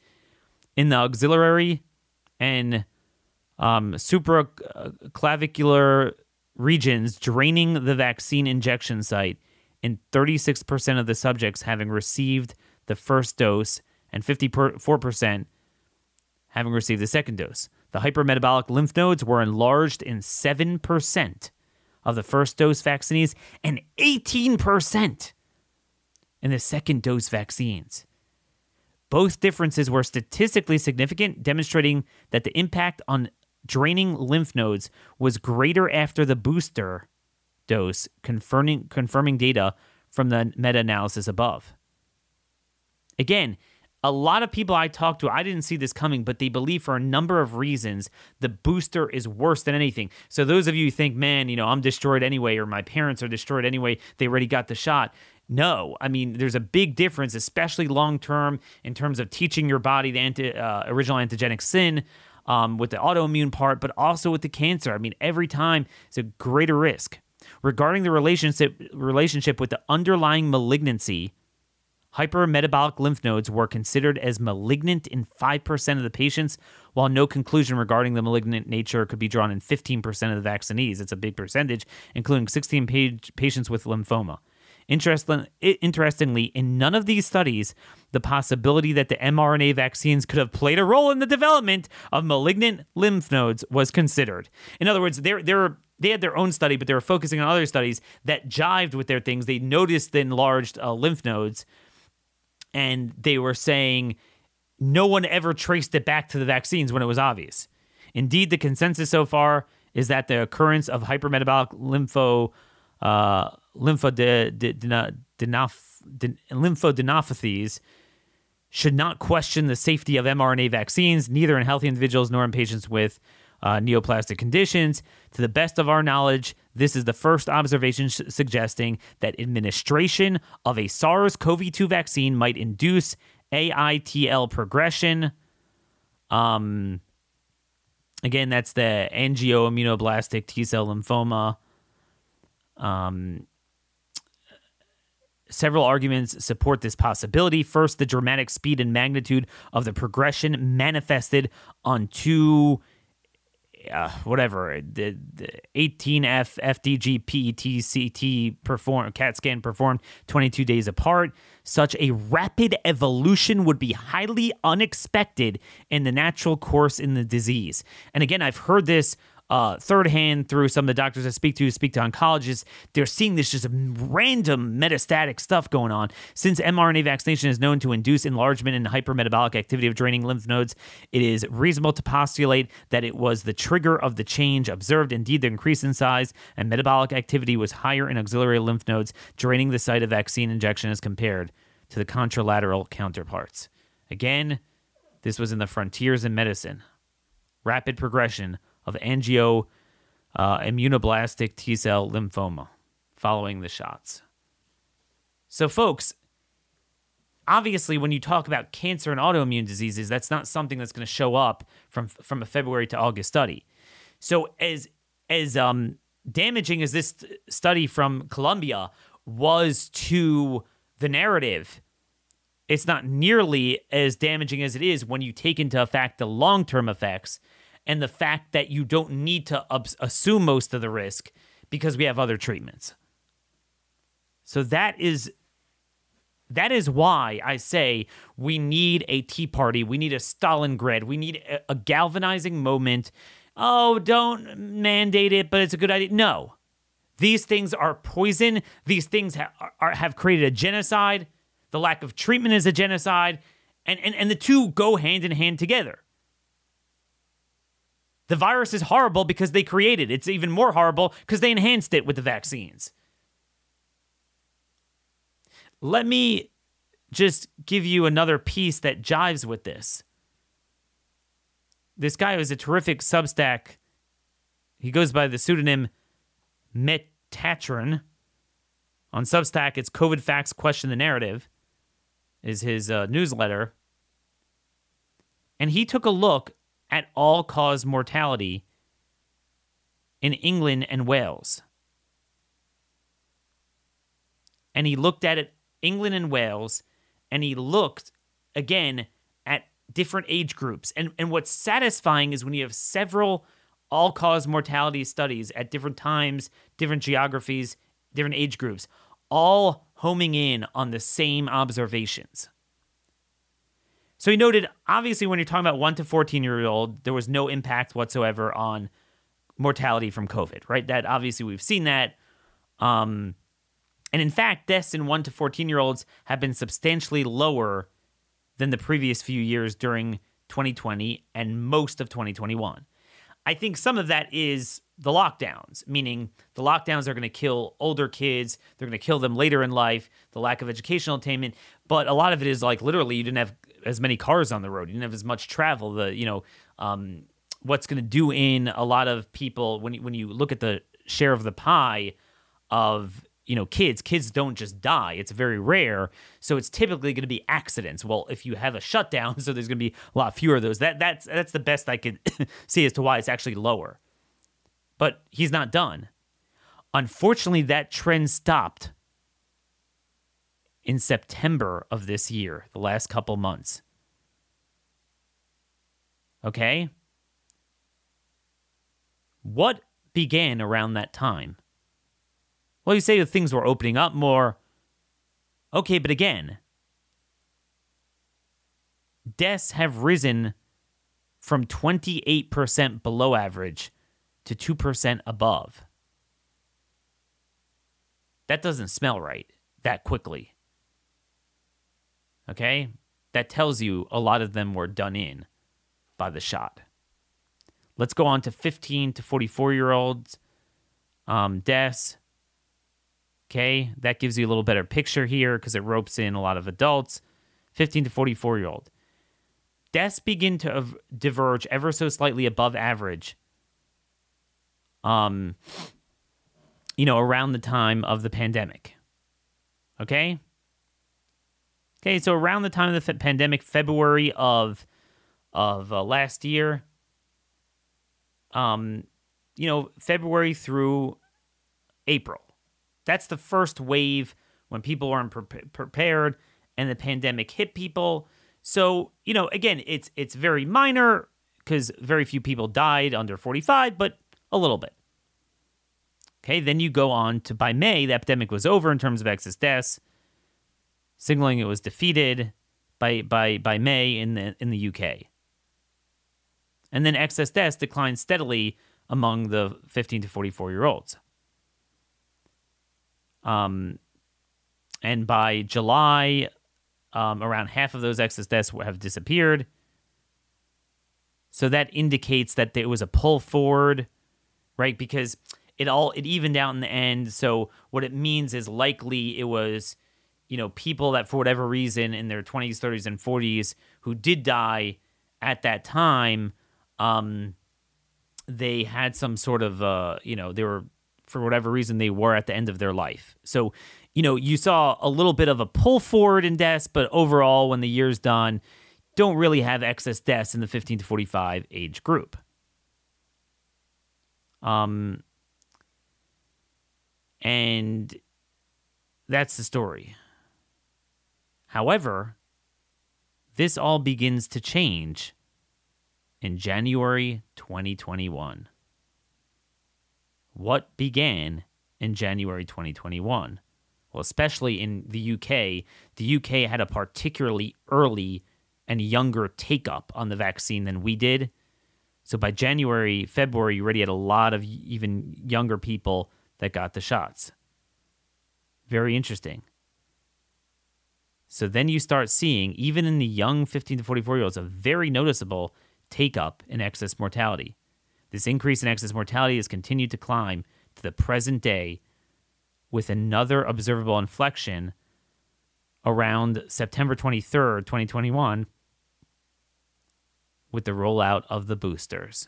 in the auxiliary and um, supraclavicular regions draining the vaccine injection site in thirty-six percent of the subjects having received the first dose and fifty-four percent having received the second dose. The hypermetabolic lymph nodes were enlarged in seven percent of the first dose vaccinees and eighteen percent in the second dose vaccines. Both differences were statistically significant, demonstrating that the impact on draining lymph nodes was greater after the booster dose, confirming, confirming data from the meta-analysis above. Again, a lot of people I talked to, I didn't see this coming, but they believe for a number of reasons the booster is worse than anything. So those of you who think, man, you know, I'm destroyed anyway, or my parents are destroyed anyway, they already got the shot. No, I mean, there's a big difference, especially long-term, in terms of teaching your body the anti, uh, original antigenic sin um, with the autoimmune part, but also with the cancer. I mean, every time it's a greater risk. Regarding the relationship relationship with the underlying malignancy, hypermetabolic lymph nodes were considered as malignant in five percent of the patients, while no conclusion regarding the malignant nature could be drawn in fifteen percent of the vaccinees. It's a big percentage, including sixteen patients with lymphoma. Interestingly, in none of these studies, the possibility that the mRNA vaccines could have played a role in the development of malignant lymph nodes was considered. In other words, they're, they're, they had their own study, but they were focusing on other studies that jived with their things. They noticed the enlarged uh, lymph nodes, and they were saying no one ever traced it back to the vaccines when it was obvious. Indeed, the consensus so far is that the occurrence of hypermetabolic lympho... Uh, lymphadenopathies should not question the safety of mRNA vaccines, neither in healthy individuals nor in patients with uh, neoplastic conditions. To the best of our knowledge, this is the first observation sh- suggesting that administration of a SARS-C o V two vaccine might induce A I T L progression. Um, again, that's the angioimmunoblastic T-cell lymphoma. Um, several arguments support this possibility. First, the dramatic speed and magnitude of the progression manifested on two, uh, whatever, the, the eighteen F F D G P E T C T perform, CAT scan performed twenty-two days apart. Such a rapid evolution would be highly unexpected in the natural course in the disease. And again, I've heard this Uh, third hand through some of the doctors I speak to, speak to oncologists. They're seeing this just random metastatic stuff going on. Since mRNA vaccination is known to induce enlargement and hypermetabolic activity of draining lymph nodes, it is reasonable to postulate that it was the trigger of the change observed. Indeed, the increase in size and metabolic activity was higher in auxiliary lymph nodes draining the site of vaccine injection as compared to the contralateral counterparts. Again, this was in the Frontiers in Medicine. Rapid progression of angio uh, immunoblastic T-cell lymphoma following the shots. So, folks, obviously when you talk about cancer and autoimmune diseases, that's not something that's going to show up from from a February to August study. So as, as um, damaging as this study from Columbia was to the narrative, it's not nearly as damaging as it is when you take into effect the long-term effects and the fact that you don't need to assume most of the risk because we have other treatments. So that is That is why I say we need a Tea Party. We need a Stalingrad. We need a, a galvanizing moment. Oh, don't mandate it, but it's a good idea. No. These things are poison. These things ha- are, have created a genocide. The lack of treatment is a genocide. And, and, and the two go hand in hand together. The virus is horrible because they created it. It's even more horrible because they enhanced it with the vaccines. Let me just give you another piece that jives with this. This guy who's a terrific Substack. He goes by the pseudonym Metatron. On Substack, it's COVID Facts Question the Narrative is his uh, newsletter. And he took a look at all-cause mortality in England and Wales. And he looked at it, England and Wales, and he looked, again, at different age groups. And, and what's satisfying is when you have several all-cause mortality studies at different times, different geographies, different age groups, all homing in on the same observations. So he noted, obviously, when you're talking about one to fourteen-year-old, there was no impact whatsoever on mortality from COVID, right? That, obviously, we've seen that. Um, and in fact, deaths in one to fourteen-year-olds have been substantially lower than the previous few years during twenty twenty and most of twenty twenty-one. I think some of that is the lockdowns, meaning the lockdowns are going to kill older kids. They're going to kill them later in life, the lack of educational attainment. But a lot of it is like literally you didn't have as many cars on the road. You didn't have as much travel. The, you know, um, what's going to do in a lot of people when you, when you look at the share of the pie of, you know, kids, kids don't just die. It's very rare. So it's typically going to be accidents. Well, if you have a shutdown, so there's going to be a lot fewer of those. That that's that's the best I could see as to why it's actually lower. But he's not done. Unfortunately, that trend stopped in September of this year, the last couple months. Okay? What began around that time? Well, you say that things were opening up more. Okay, but again, deaths have risen from twenty-eight percent below average to two percent above. That doesn't smell right that quickly. Okay? That tells you a lot of them were done in by the shot. Let's go on to fifteen to forty-four-year-olds um, deaths. Okay? That gives you a little better picture here because it ropes in a lot of adults. fifteen to forty-four-year-old. Deaths begin to diverge ever so slightly above average. Um, you know, around the time of the pandemic. Okay? Okay, so around the time of the fe- pandemic, February of of uh, last year, um, you know, February through April. That's the first wave when people aren't pre- prepared and the pandemic hit people. So, you know, again, it's it's very minor because very few people died under forty-five, but a little bit. Okay, then you go on to, by May, the epidemic was over in terms of excess deaths, signaling it was defeated by by by May in the in the U K. And then excess deaths declined steadily among the fifteen to forty-four-year-olds. Um, and by July, um, around half of those excess deaths have disappeared. So that indicates that there was a pull forward. Right, because it all it evened out in the end. So what it means is likely it was, you know, people that for whatever reason in their twenties, thirties, and forties who did die at that time, um, they had some sort of, uh, you know, they were for whatever reason they were at the end of their life. So, you know, you saw a little bit of a pull forward in deaths, but overall, when the year's done, don't really have excess deaths in the fifteen to forty-five age group. Um, and that's the story. However, this all begins to change in January twenty twenty-one. What began in January twenty twenty-one well, especially in the U K, the U K had a particularly early and younger take-up on the vaccine than we did. So by January, February, you already had a lot of even younger people that got the shots. Very interesting. So then you start seeing, even in the young fifteen to forty-four-year-olds, a very noticeable take-up in excess mortality. This increase in excess mortality has continued to climb to the present day with another observable inflection around September twenty-third, twenty twenty-one, with the rollout of the boosters.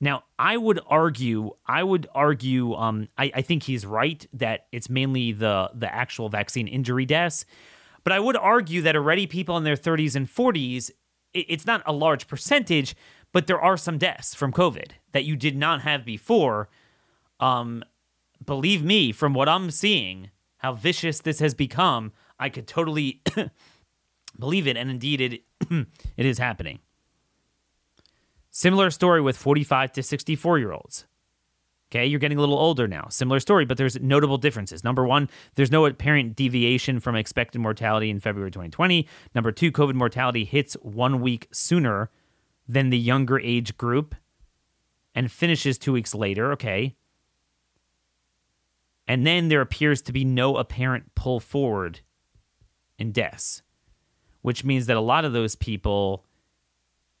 Now, I would argue, I would argue, um, I, I think he's right that it's mainly the, the actual vaccine injury deaths, but I would argue that already people in their thirties and forties, it, it's not a large percentage, but there are some deaths from COVID that you did not have before. Um, believe me, from what I'm seeing, how vicious this has become, I could totally believe it, and indeed it it is happening. Similar story with forty-five to sixty-four-year-olds. Okay, you're getting a little older now. Similar story, but there's notable differences. Number one, there's no apparent deviation from expected mortality in February twenty twenty. Number two, COVID mortality hits one week sooner than the younger age group and finishes two weeks later, okay. And then there appears to be no apparent pull forward in deaths, which means that a lot of those people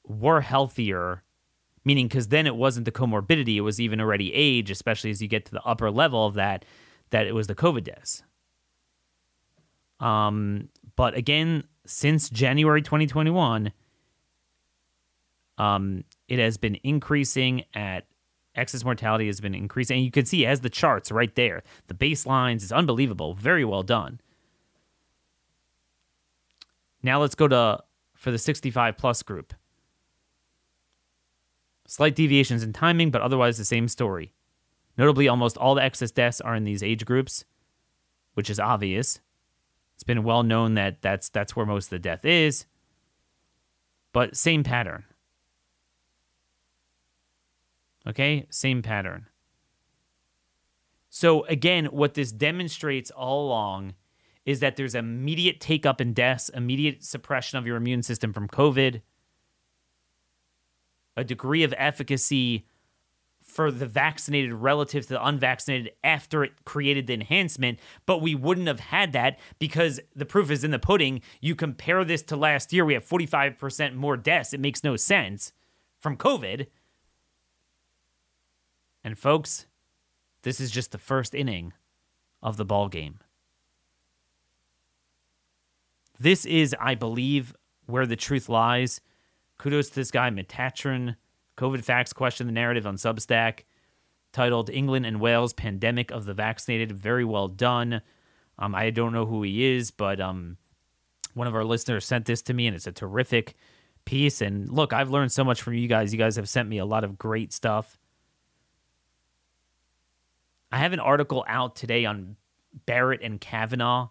were healthier, meaning because then it wasn't the comorbidity, it was even already age, especially as you get to the upper level of that, that it was the COVID deaths. Um, but again, since January twenty twenty-one, um, it has been increasing at, excess mortality has been increasing. And you can see it has the charts right there. The baselines is unbelievable. Very well done. Now let's go to, for the sixty-five plus group. Slight deviations in timing, but otherwise the same story. Notably, almost all the excess deaths are in these age groups, which is obvious. It's been well known that that's, that's where most of the death is. But same pattern. Okay, same pattern. So again, what this demonstrates all along is that there's immediate take-up in deaths, immediate suppression of your immune system from COVID, a degree of efficacy for the vaccinated relative to the unvaccinated after it created the enhancement, but we wouldn't have had that because the proof is in the pudding. You compare this to last year, we have forty-five percent more deaths. It makes no sense from COVID. And folks, this is just the first inning of the ball game. This is, I believe, where the truth lies. Kudos to this guy, Metatron. COVID facts question the narrative on Substack, titled England and Wales, Pandemic of the Vaccinated. Very well done. Um, I don't know who he is, but um, one of our listeners sent this to me, and it's a terrific piece. And look, I've learned so much from you guys. You guys have sent me a lot of great stuff. I have an article out today on Barrett and Kavanaugh.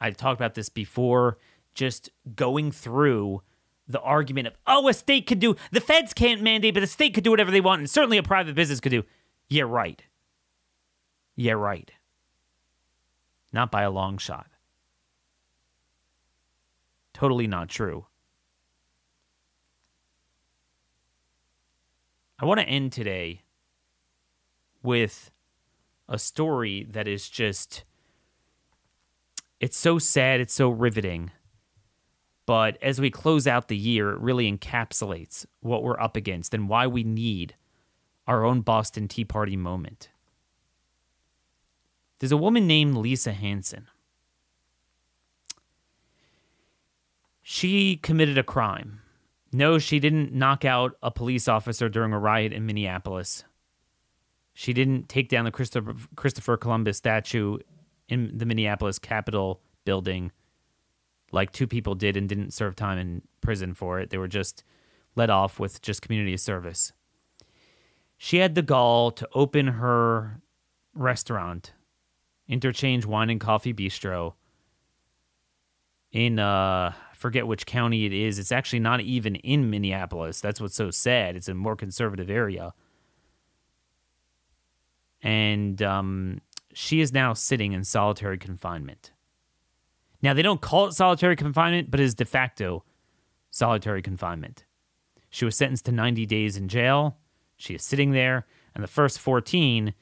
I've talked about this before, just going through the argument of, oh, a state could do, the feds can't mandate, but the state could do whatever they want, and certainly a private business could do. Yeah, right. Yeah, right. Not by a long shot. Totally not true. I want to end today with a story that is just, it's so sad, it's so riveting. But as we close out the year, it really encapsulates what we're up against and why we need our own Boston Tea Party moment. There's a woman named Lisa Hansen. She committed a crime. No, she didn't knock out a police officer during a riot in Minneapolis. She didn't take down the Christopher, Christopher Columbus statue in the Minneapolis Capitol building like two people did and didn't serve time in prison for it. They were just let off with just community service. She had the gall to open her restaurant, Interchange Wine and Coffee Bistro, in, uh, forget which county it is. It's actually not even in Minneapolis. That's what's so sad. It's a more conservative area. And um, she is now sitting in solitary confinement. Now, they don't call it solitary confinement, but it is de facto solitary confinement. She was sentenced to ninety days in jail. She is sitting there. And the first fourteen,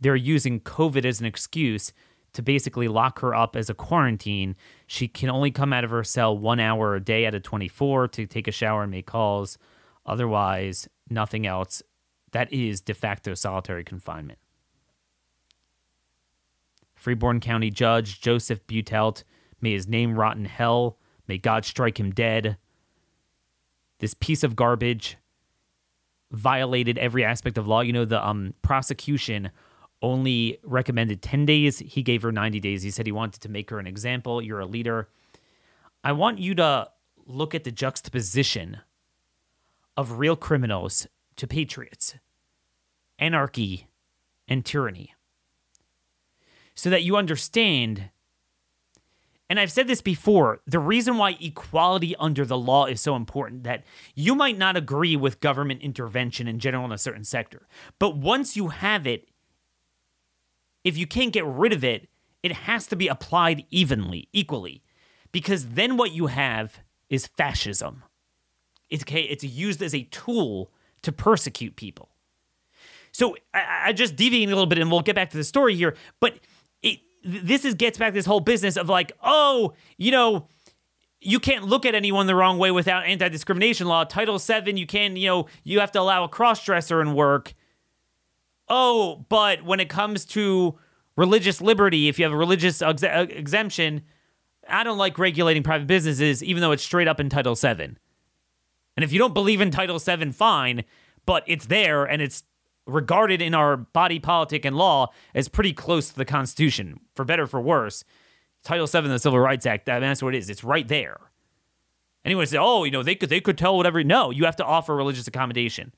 they're using COVID as an excuse to basically lock her up as a quarantine. She can only come out of her cell one hour a day out of twenty-four to take a shower and make calls. Otherwise, nothing else. That is de facto solitary confinement. Freeborn County Judge Joseph Butelt, may his name rot in hell. May God strike him dead. This piece of garbage violated every aspect of law. You know, the um, prosecution only recommended ten days. He gave her ninety days. He said he wanted to make her an example. You're a leader. I want you to look at the juxtaposition of real criminals to patriots, anarchy, and tyranny, so that you understand, and I've said this before, the reason why equality under the law is so important, that you might not agree with government intervention in general in a certain sector, but once you have it, if you can't get rid of it, it has to be applied evenly, equally, because then what you have is fascism. It's, okay, it's used as a tool to persecute people. So I, I just deviating a little bit, and we'll get back to the story here, but this is gets back to this whole business of like, oh, you know, you can't look at anyone the wrong way without anti-discrimination law. Title seven, you can, you know, you have to allow a cross-dresser in work. Oh, but when it comes to religious liberty, if you have a religious ex- exemption, I don't like regulating private businesses, even though it's straight up in Title seven. And if you don't believe in Title seven, fine, but it's there and it's regarded in our body politic and law as pretty close to the Constitution, for better or for worse. Title seven of the Civil Rights Act, I mean, that's what it is. It's right there. Anyone say, oh, you know, they could they could tell whatever. No, you have to offer religious accommodation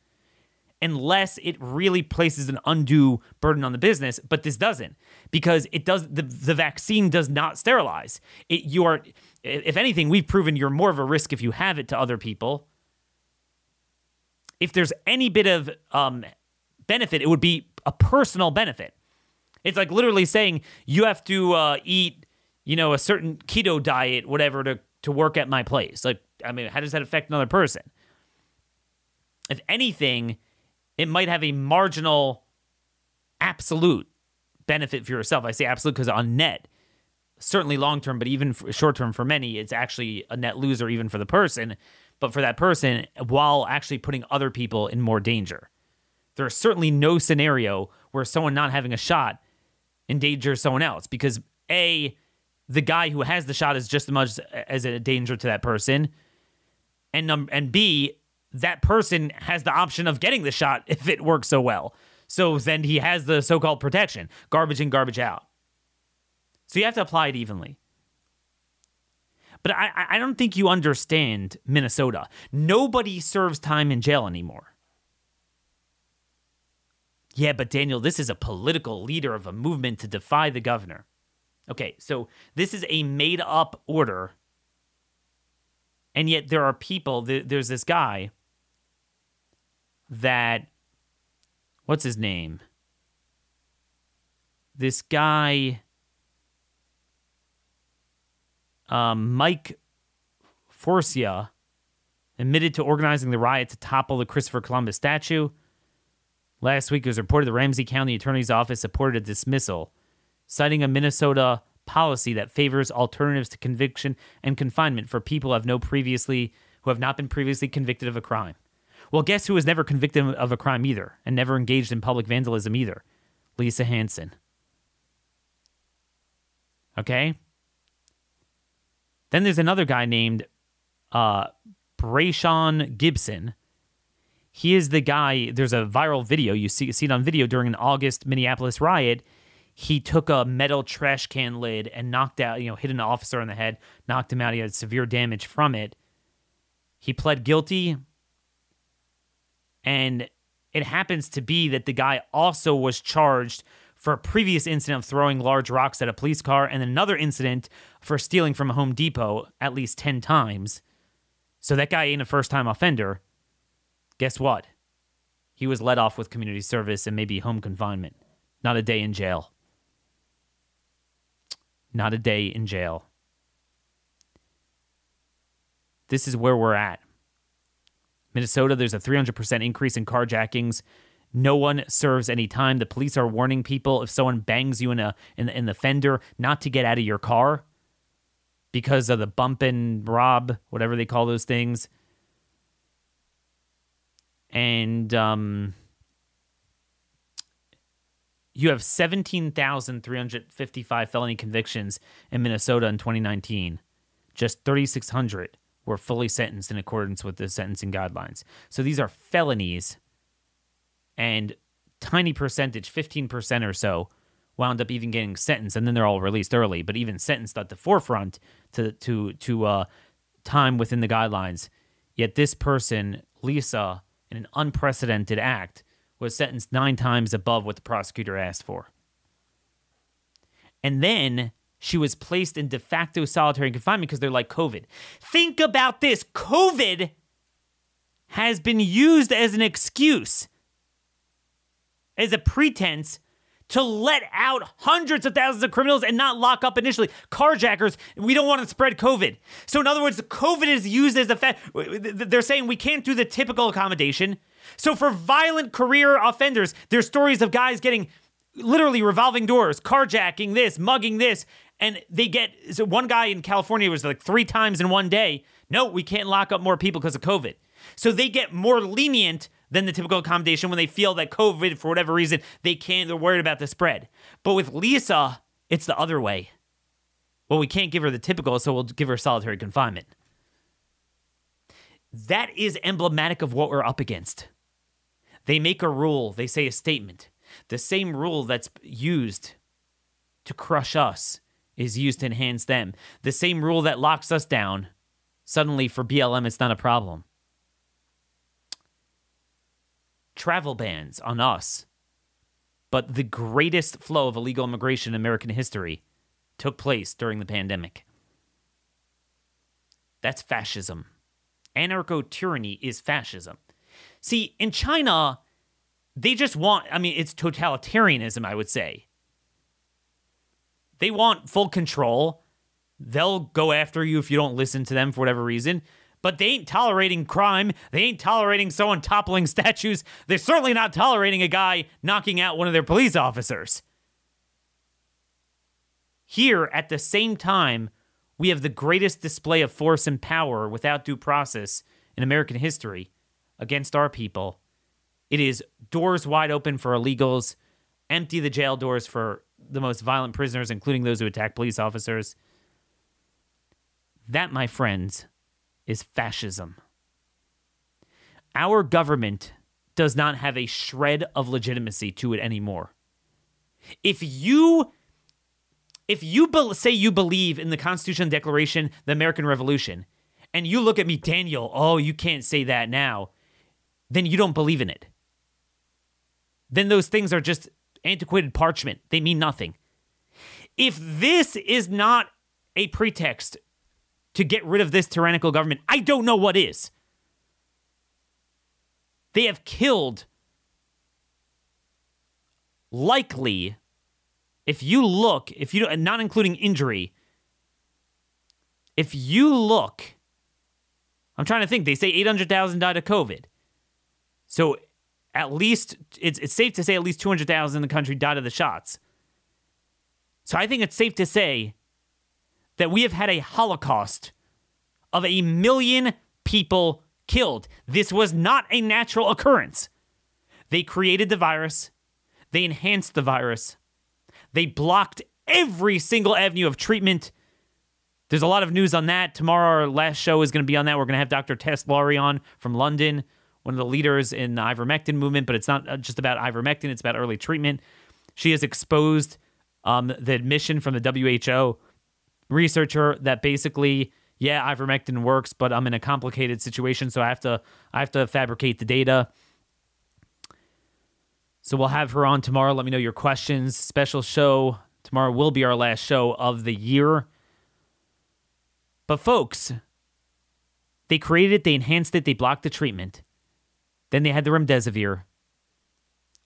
unless it really places an undue burden on the business. But this doesn't, because it does the, the vaccine does not sterilize. It, you are, if anything, we've proven you're more of a risk if you have it to other people. If there's any bit of um. benefit, it would be a personal benefit. It's like literally saying you have to uh, eat, you know, a certain keto diet, whatever, to, to work at my place. Like, I mean, how does that affect another person? If anything, it might have a marginal absolute benefit for yourself. I say absolute because on net, certainly long-term, but even short-term for many, it's actually a net loser even for the person, but for that person, while actually putting other people in more danger. There is certainly no scenario where someone not having a shot endangers someone else, because A, the guy who has the shot is just as much as a danger to that person, and um, and B, that person has the option of getting the shot if it works so well. So then he has the so-called protection, garbage in, garbage out. So you have to apply it evenly. But I, I don't think you understand Minnesota. Nobody serves time in jail anymore. Yeah, but Daniel, this is a political leader of a movement to defy the governor. Okay, so this is a made-up order, and yet there are people, th- there's this guy that, what's his name? This guy, um, Mike Forcia, admitted to organizing the riot to topple the Christopher Columbus statue. Last week, it was reported the Ramsey County Attorney's Office supported a dismissal, citing a Minnesota policy that favors alternatives to conviction and confinement for people who have no previously who have not been previously convicted of a crime. Well, guess who was never convicted of a crime either, and never engaged in public vandalism either? Lisa Hansen. Okay. Then there's another guy named uh, Brayshawn Gibson. He is the guy, there's a viral video, you see, see it on video during an August Minneapolis riot. He took a metal trash can lid and knocked out, you know, hit an officer in the head, knocked him out, he had severe damage from it. He pled guilty, and it happens to be that the guy also was charged for a previous incident of throwing large rocks at a police car and another incident for stealing from a Home Depot at least ten times. So that guy ain't a first-time offender. Guess what? He was let off with community service and maybe home confinement. Not a day in jail. Not a day in jail. This is where we're at. Minnesota, there's a three hundred percent increase in carjackings. No one serves any time. The police are warning people if someone bangs you in a in the, in the fender not to get out of your car because of the bump and rob, whatever they call those things. And um, you have seventeen thousand three hundred fifty-five felony convictions in Minnesota in twenty nineteen. Just thirty-six hundred were fully sentenced in accordance with the sentencing guidelines. So these are felonies, and tiny percentage, fifteen percent or so, wound up even getting sentenced, and then they're all released early, but even sentenced at the forefront to to to uh, time within the guidelines. Yet this person, Lisa, in an unprecedented act, was sentenced nine times above what the prosecutor asked for. And then she was placed in de facto solitary confinement because they're like COVID. Think about this. COVID has been used as an excuse, as a pretense to let out hundreds of thousands of criminals and not lock up initially. Carjackers, we don't want to spread COVID. So in other words, COVID is used as a fact. They're saying we can't do the typical accommodation. So for violent career offenders, there's stories of guys getting literally revolving doors, carjacking this, mugging this, and they get, so one guy in California was like three times in one day. No, we can't lock up more people because of COVID. So they get more lenient than the typical accommodation when they feel that COVID, for whatever reason, they can't, they're worried about the spread. But with Lisa, it's the other way. Well, we can't give her the typical, so we'll give her solitary confinement. That is emblematic of what we're up against. They make a rule, they say a statement. The same rule that's used to crush us is used to enhance them. The same rule that locks us down, suddenly for B L M, it's not a problem. Travel bans on us, but the greatest flow of illegal immigration in American history took place during the pandemic. That's fascism. Anarcho-tyranny is fascism. See, in China, they just want, I mean, it's totalitarianism, I would say. They want full control. They'll go after you if you don't listen to them for whatever reason. But they ain't tolerating crime. They ain't tolerating someone toppling statues. They're certainly not tolerating a guy knocking out one of their police officers. Here, at the same time, we have the greatest display of force and power without due process in American history against our people. It is doors wide open for illegals, empty the jail doors for the most violent prisoners, including those who attack police officers. That, my friends, is fascism. Our government does not have a shred of legitimacy to it anymore. If you if you be- say you believe in the Constitution, Declaration, the American Revolution, and you look at me, Daniel, oh, you can't say that now, then you don't believe in it. Then those things are just antiquated parchment. They mean nothing. If this is not a pretext to get rid of this tyrannical government, I don't know what is. They have killed, likely, if you look, if you not including injury, if you look, I'm trying to think, they say eight hundred thousand died of COVID. So at least, it's, it's safe to say at least two hundred thousand in the country died of the shots. So I think it's safe to say that we have had a holocaust of a million people killed. This was not a natural occurrence. They created the virus. They enhanced the virus. They blocked every single avenue of treatment. There's a lot of news on that. Tomorrow, our last show is going to be on that. We're going to have Doctor Tess Laurie on from London, one of the leaders in the ivermectin movement, but it's not just about ivermectin. It's about early treatment. She has exposed um, the admission from the W H O researcher that basically, yeah, ivermectin works, but I'm in a complicated situation, so I have to I have to fabricate the data. So we'll have her on tomorrow. Let me know your questions. Special show. Tomorrow will be our last show of the year. But folks, they created it, they enhanced it, they blocked the treatment. Then they had the remdesivir,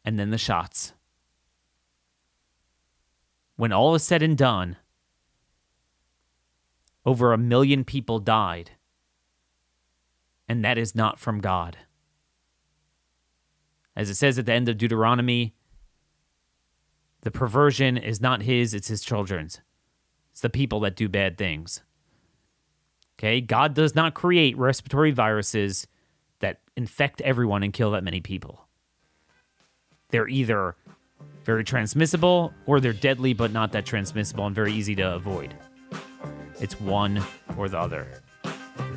and then the shots. When all is said and done, Over a million people died. And that is not from God. As it says at the end of Deuteronomy, the perversion is not his, it's his children's. It's the people that do bad things. Okay, God does not create respiratory viruses that infect everyone and kill that many people. They're either very transmissible or they're deadly but not that transmissible and very easy to avoid. It's one or the other.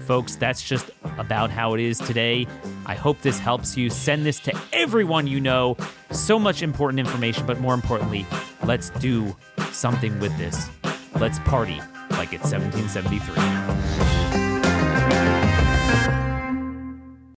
Folks, that's just about how it is today. I hope this helps you. Send this to everyone you know. So much important information, but more importantly, let's do something with this. Let's party like it's seventeen seventy-three.